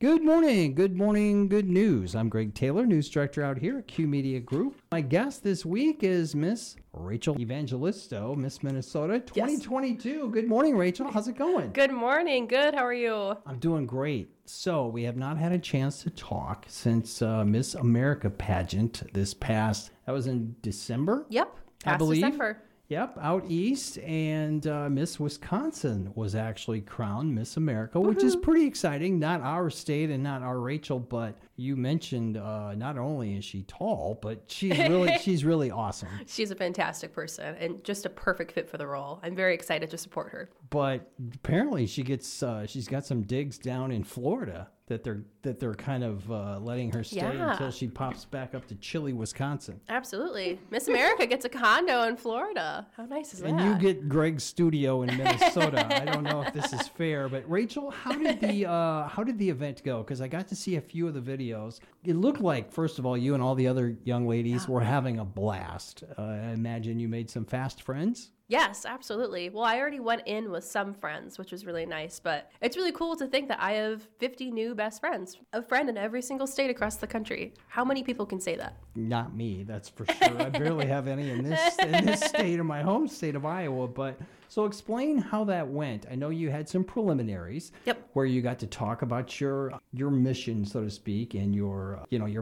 Good morning, good morning, good news. I'm Greg Taylor, news director out here at Q Media Group. My guest this week is Miss Rachel Evangelisto, Miss Minnesota 2022. Yes. Good morning, Rachel. How's it going? Good morning. Good. How are you? I'm doing great. So we have not had a chance to talk since Miss America pageant this past, that was in December? Yep. I believe. December. Yep, out east, and Miss Wisconsin was actually crowned Miss America, which is pretty exciting. Not our state and not our Rachel, but you mentioned not only is she tall, but she's really awesome. She's a fantastic person and just a perfect fit for the role. I'm very excited to support her. But apparently, she's got some digs down in Florida that they're kind of letting her stay until she pops back up to chilly Wisconsin. Absolutely. Miss America gets a condo in Florida. How nice is that? And you get Greg's studio in Minnesota. I don't know if this is fair, but Rachel, how did the event go? Because I got to see a few of the videos. It looked like, first of all, you and all the other young ladies were having a blast. I imagine you made some fast friends. Yes, absolutely. Well, I already went in with some friends, which was really nice, but it's really cool to think that I have 50 new best friends, a friend in every single state across the country. How many people can say that? Not me, that's for sure. I barely have any in this state, in my home state of Iowa, but so explain how that went. I know you had some preliminaries where you got to talk about your mission, so to speak, and your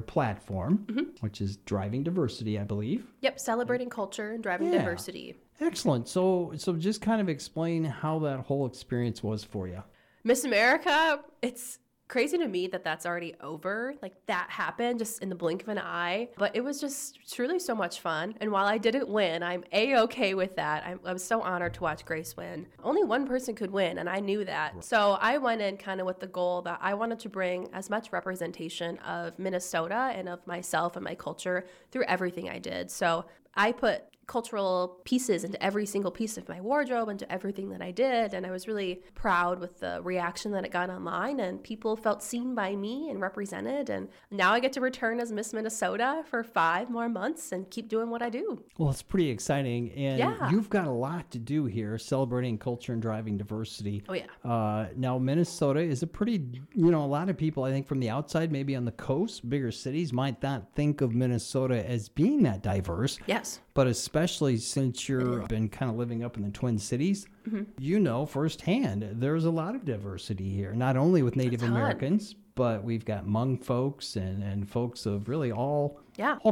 platform, which is driving diversity, I believe. Yep, celebrating culture and driving diversity. Excellent. So just kind of explain how that whole experience was for you. Miss America, it's crazy to me that that's already over. Like, that happened just in the blink of an eye. But it was just truly so much fun. And while I didn't win, I'm A-okay with that. I was so honored to watch Grace win. Only one person could win, and I knew that. Right. So I went in kind of with the goal that I wanted to bring as much representation of Minnesota and of myself and my culture through everything I did. So I put cultural pieces into every single piece of my wardrobe, into everything that I did. And I was really proud with the reaction that it got online, and people felt seen by me and represented. And now I get to return as Miss Minnesota for 5 more months and keep doing what I do. Well, it's pretty exciting. And you've got a lot to do here, celebrating culture and driving diversity. Oh, yeah. Now, Minnesota is a pretty, a lot of people, I think, from the outside, maybe on the coast, bigger cities, might not think of Minnesota as being that diverse. Yes. But especially since you've been kind of living up in the Twin Cities, you know firsthand there's a lot of diversity here, not only with Native Americans, but we've got Hmong folks and folks of really all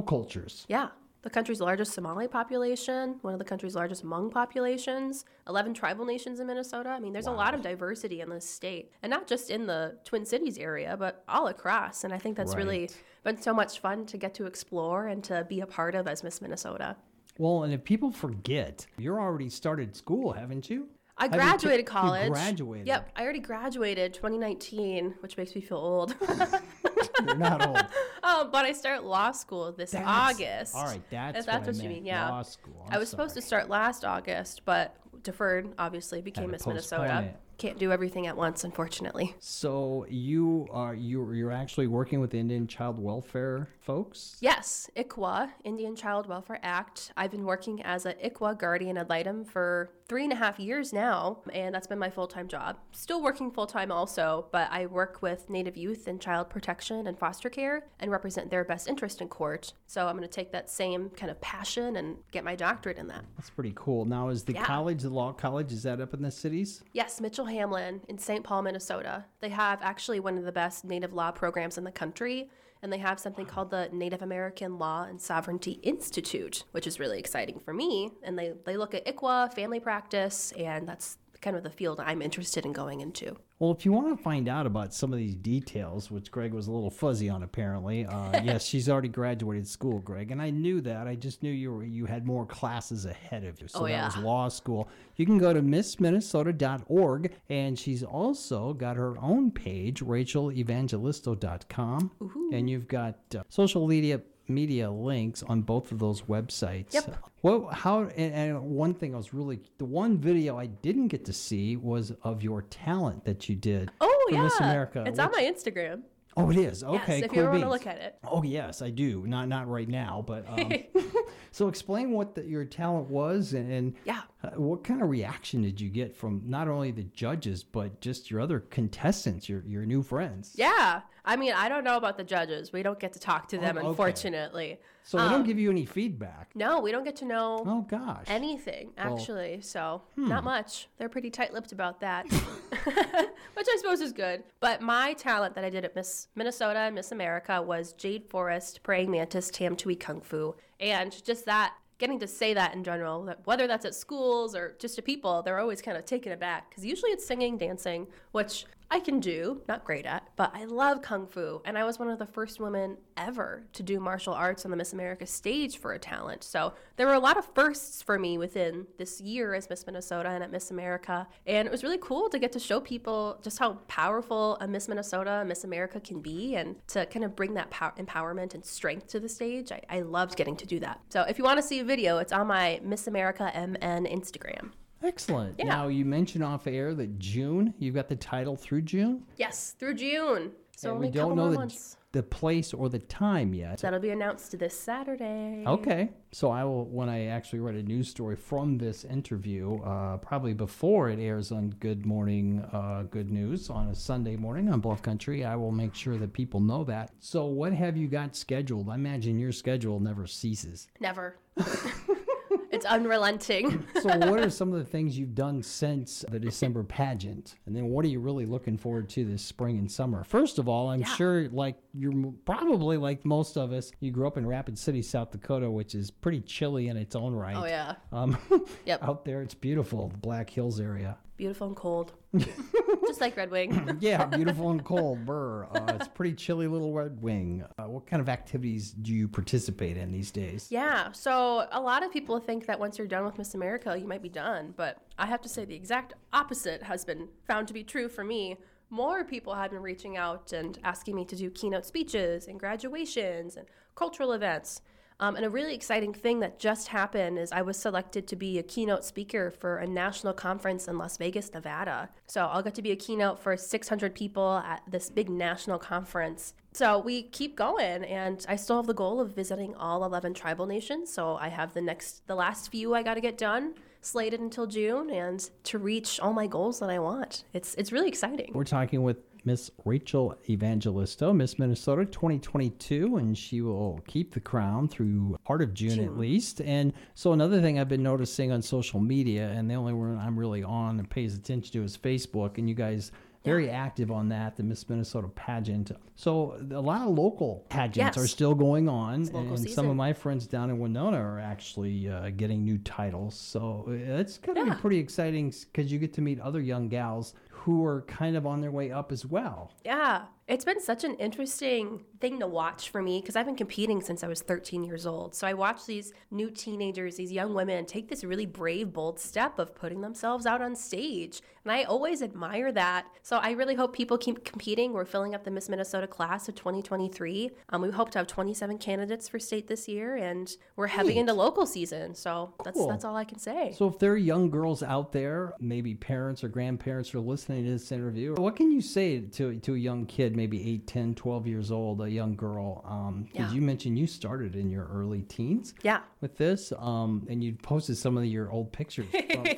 cultures. Yeah. The country's largest Somali population, one of the country's largest Hmong populations, 11 tribal nations in Minnesota. I mean, there's a lot of diversity in this state, and not just in the Twin Cities area, but all across. And I think that's really been so much fun to get to explore and to be a part of as Miss Minnesota. Well, and if people forget, you're already started school, haven't you? I graduated college. You graduated. Yep, I already graduated 2019, which makes me feel old. You're not old. But I start law school this August. All right, that's what you mean. Yeah, law school. I was supposed to start last August, but deferred, obviously, became Miss Minnesota. Can't do everything at once, unfortunately. So you're actually working with Indian Child Welfare folks? Yes, ICWA, Indian Child Welfare Act. I've been working as an ICWA guardian ad litem for 3.5 years now, and that's been my full-time job. Still working full-time also, but I work with Native youth in child protection and foster care and represent their best interest in court. So I'm going to take that same kind of passion and get my doctorate in that. That's pretty cool. Now, is the college, the law college, is that up in the cities? Yes, Mitchell Hamlin in St. Paul, Minnesota. They have actually one of the best native law programs in the country, and they have something called the Native American Law and Sovereignty Institute, which is really exciting for me. And they look at ICWA, family practice, and that's kind of the field I'm interested in going into. Well, if you want to find out about some of these details, which Greg was a little fuzzy on apparently, yes, she's already graduated school, Greg, and I knew that. I just knew you had more classes ahead of you, so that was law school. You can go to MissMinnesota.org, and she's also got her own page, RachelEvangelisto.com, and you've got social media links on both of those websites. Yep. Well, one thing the one video I didn't get to see was of your talent that you did. Oh, for Miss America. It's on my Instagram. Oh, it is. Okay, yes, if you ever want to look at it. Oh, yes, I do. Not right now, but so explain what your talent was and what kind of reaction did you get from not only the judges but just your other contestants, your new friends? Yeah, I mean, I don't know about the judges. We don't get to talk to them, unfortunately. So they don't give you any feedback. No, we don't get to know. Oh gosh. Anything actually. Not much. They're pretty tight-lipped about that, which I suppose is good. But my talent that I did at Miss Minnesota and Miss America was Jade Forest, Praying Mantis, Tam Tui Kung Fu, and just that. Getting to say that in general, whether that's at schools or just to people, they're always kind of taken aback because usually it's singing, dancing, which I can do, not great at, but I love Kung Fu. And I was one of the first women ever to do martial arts on the Miss America stage for a talent. So there were a lot of firsts for me within this year as Miss Minnesota and at Miss America. And it was really cool to get to show people just how powerful a Miss Minnesota, Miss America can be and to kind of bring that empowerment and strength to the stage. I loved getting to do that. So if you want to see video, it's on my Miss America MN Instagram. Excellent. Yeah. Now, you mentioned off air that June, you've got the title through June? Yes, through June. So and only we don't know the place or the time yet. That'll be announced this Saturday. Okay. So I will, when I actually write a news story from this interview, probably before it airs on Good Morning Good News on a Sunday morning on Bluff Country, I will make sure that people know that. So what have you got scheduled? I imagine your schedule never ceases. Never. It's unrelenting. So what are some of the things you've done since the December pageant? And then what are you really looking forward to this spring and summer? First of all, I'm sure like you're probably like most of us, you grew up in Rapid City, South Dakota, which is pretty chilly in its own right. Oh, yeah. Out there, it's beautiful, the Black Hills area. Beautiful and cold. Just like Red Wing. Yeah, beautiful and cold. Brr. It's pretty chilly little Red Wing. What kind of activities do you participate in these days? Yeah, so a lot of people think that once you're done with Miss America, you might be done. But I have to say the exact opposite has been found to be true for me. More people have been reaching out and asking me to do keynote speeches and graduations and cultural events. And a really exciting thing that just happened is I was selected to be a keynote speaker for a national conference in Las Vegas, Nevada. So I'll get to be a keynote for 600 people at this big national conference. So we keep going, and I still have the goal of visiting all 11 tribal nations. So I have the last few I got to get done, slated until June, and to reach all my goals that I want. It's really exciting. We're talking with Miss Rachel Evangelisto, Miss Minnesota 2022, and she will keep the crown through part of June. At least. And so another thing I've been noticing on social media, and the only one I'm really on and pays attention to is Facebook, and you guys very active on that, the Miss Minnesota pageant. So a lot of local pageants are still going on, and some of my friends down in Winona are actually getting new titles. So it's going to be pretty exciting because you get to meet other young gals who are kind of on their way up as well. Yeah. It's been such an interesting thing to watch for me because I've been competing since I was 13 years old. So I watch these new teenagers, these young women take this really brave, bold step of putting themselves out on stage. And I always admire that. So I really hope people keep competing. We're filling up the Miss Minnesota class of 2023. We hope to have 27 candidates for state this year, and we're heavy into local season. So that's all I can say. So if there are young girls out there, maybe parents or grandparents are listening to this interview, what can you say to a young kid? Maybe 8, 10, 12 years old, a young girl. You mentioned you started in your early teens with this, and you posted some of your old pictures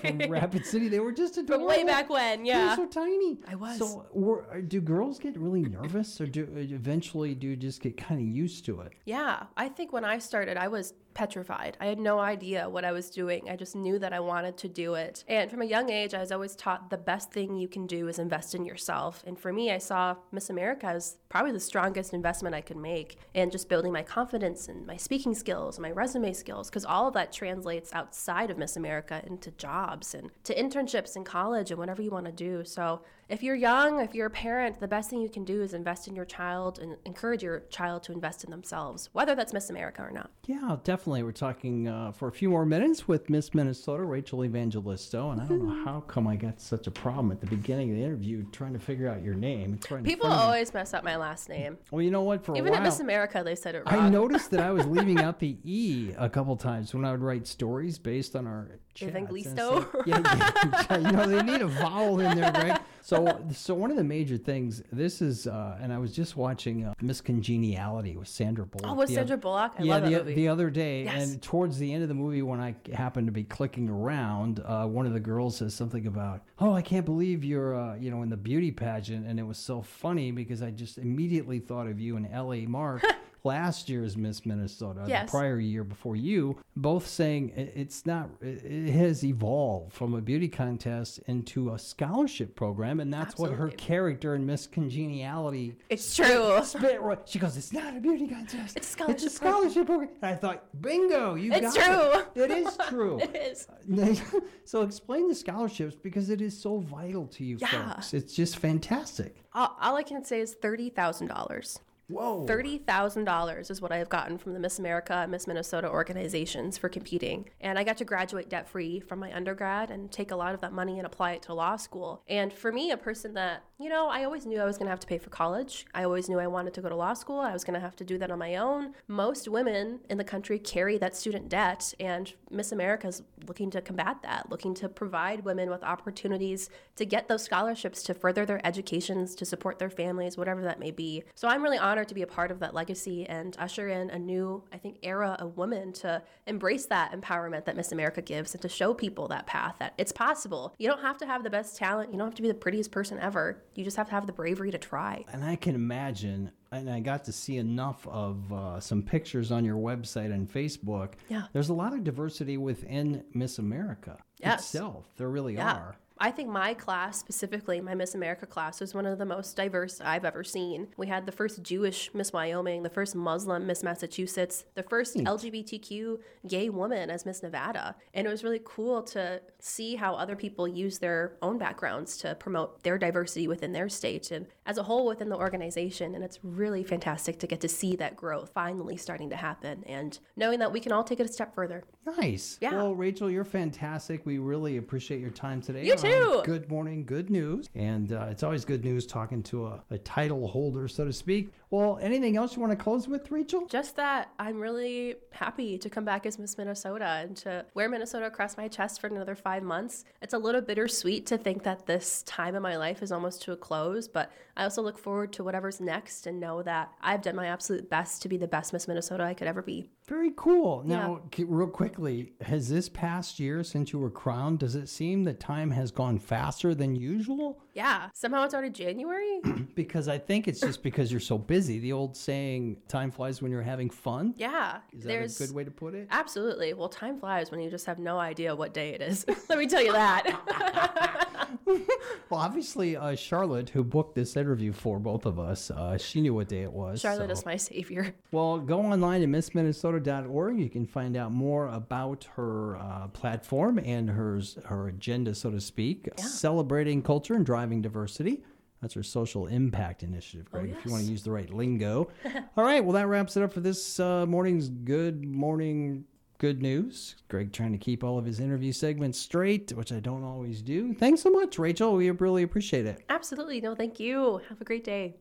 from Rapid City. They were just adorable. From way back when, yeah. They were so tiny. I was. So do girls get really nervous, or do you just get kind of used to it? Yeah. I think when I started, I was petrified. I had no idea what I was doing. I just knew that I wanted to do it. And from a young age, I was always taught the best thing you can do is invest in yourself. And for me, I saw Miss America as probably the strongest investment I could make, and just building my confidence and my speaking skills and my resume skills, because all of that translates outside of Miss America into jobs and to internships in college and whatever you want to do. So if you're young, if you're a parent, the best thing you can do is invest in your child and encourage your child to invest in themselves, whether that's Miss America or not. Yeah, definitely. We're talking for a few more minutes with Miss Minnesota, Rachel Evangelisto, and I don't know how come I got such a problem at the beginning of the interview trying to figure out your name. People always mess up my last name. Well, you know what? For even a while, at Miss America, they said it wrong. I noticed that I was leaving out the E a couple times when I would write stories based on our chats. Evangelisto? Yeah, you know, they need a vowel in there, right? So one of the major things, this is, and I was just watching Miss Congeniality with Sandra Bullock. Oh, with Sandra Bullock? I love that movie. The other day, yes. And towards the end of the movie when I happened to be clicking around, one of the girls says something about, oh, I can't believe you're, in the beauty pageant. And it was so funny because I just immediately thought of you and Ellie Mark. Last year's Miss Minnesota, yes. The prior year before you, both saying it has evolved from a beauty contest into a scholarship program, and that's absolutely. What her character in Miss Congeniality. It's true. She goes, it's not a beauty contest. It's a scholarship program. And I thought, bingo, you got it. It is true. It is. So explain the scholarships because it is so vital to you folks. It's just fantastic. All I can say is $30,000. Whoa. $30,000 is what I have gotten from the Miss America and Miss Minnesota organizations for competing. And I got to graduate debt-free from my undergrad and take a lot of that money and apply it to law school. And for me, a person that, I always knew I was going to have to pay for college. I always knew I wanted to go to law school. I was going to have to do that on my own. Most women in the country carry that student debt, and Miss America is looking to combat that, looking to provide women with opportunities to get those scholarships to further their educations, to support their families, whatever that may be. So I'm really honored to be a part of that legacy and usher in a new, I think, era of women to embrace that empowerment that Miss America gives and to show people that path, that it's possible. You don't have to have the best talent. You don't have to be the prettiest person ever. You just have to have the bravery to try. And I can imagine, and I got to see enough of some pictures on your website and Facebook. Yeah. There's a lot of diversity within Miss America itself. There really are. I think my class specifically, my Miss America class, was one of the most diverse I've ever seen. We had the first Jewish Miss Wyoming, the first Muslim Miss Massachusetts, the first LGBTQ gay woman as Miss Nevada. And it was really cool to see how other people use their own backgrounds to promote their diversity within their state and as a whole within the organization. And it's really fantastic to get to see that growth finally starting to happen and knowing that we can all take it a step further. Nice. Yeah. Well, Rachel, you're fantastic. We really appreciate your time today. You too. Good morning, good news. And it's always good news talking to a title holder, so to speak. Well, anything else you want to close with, Rachel? Just that I'm really happy to come back as Miss Minnesota and to wear Minnesota across my chest for another 5 months. It's a little bittersweet to think that this time in my life is almost to a close, but I also look forward to whatever's next and know that I've done my absolute best to be the best Miss Minnesota I could ever be. Very cool. Now, real quickly, has this past year since you were crowned, does it seem that time has gone faster than usual? Yeah. Somehow it's already January. Because I think it's just because you're so busy. The old saying, time flies when you're having fun. Yeah. Is that a good way to put it? Absolutely. Well, time flies when you just have no idea what day it is. Let me tell you that. Well, obviously, Charlotte, who booked this interview for both of us, she knew what day it was. Charlotte is my savior. Well, go online to MissMinnesota.org. You can find out more about her platform and her agenda, so to speak. Yeah. Celebrating culture and driving diversity. That's her social impact initiative, Greg, if you want to use the right lingo. All right, well, that wraps it up for this morning's Good Morning Good News. Greg trying to keep all of his interview segments straight, which I don't always do. Thanks so much, Rachel. We really appreciate it. Absolutely. No, thank you. Have a great day.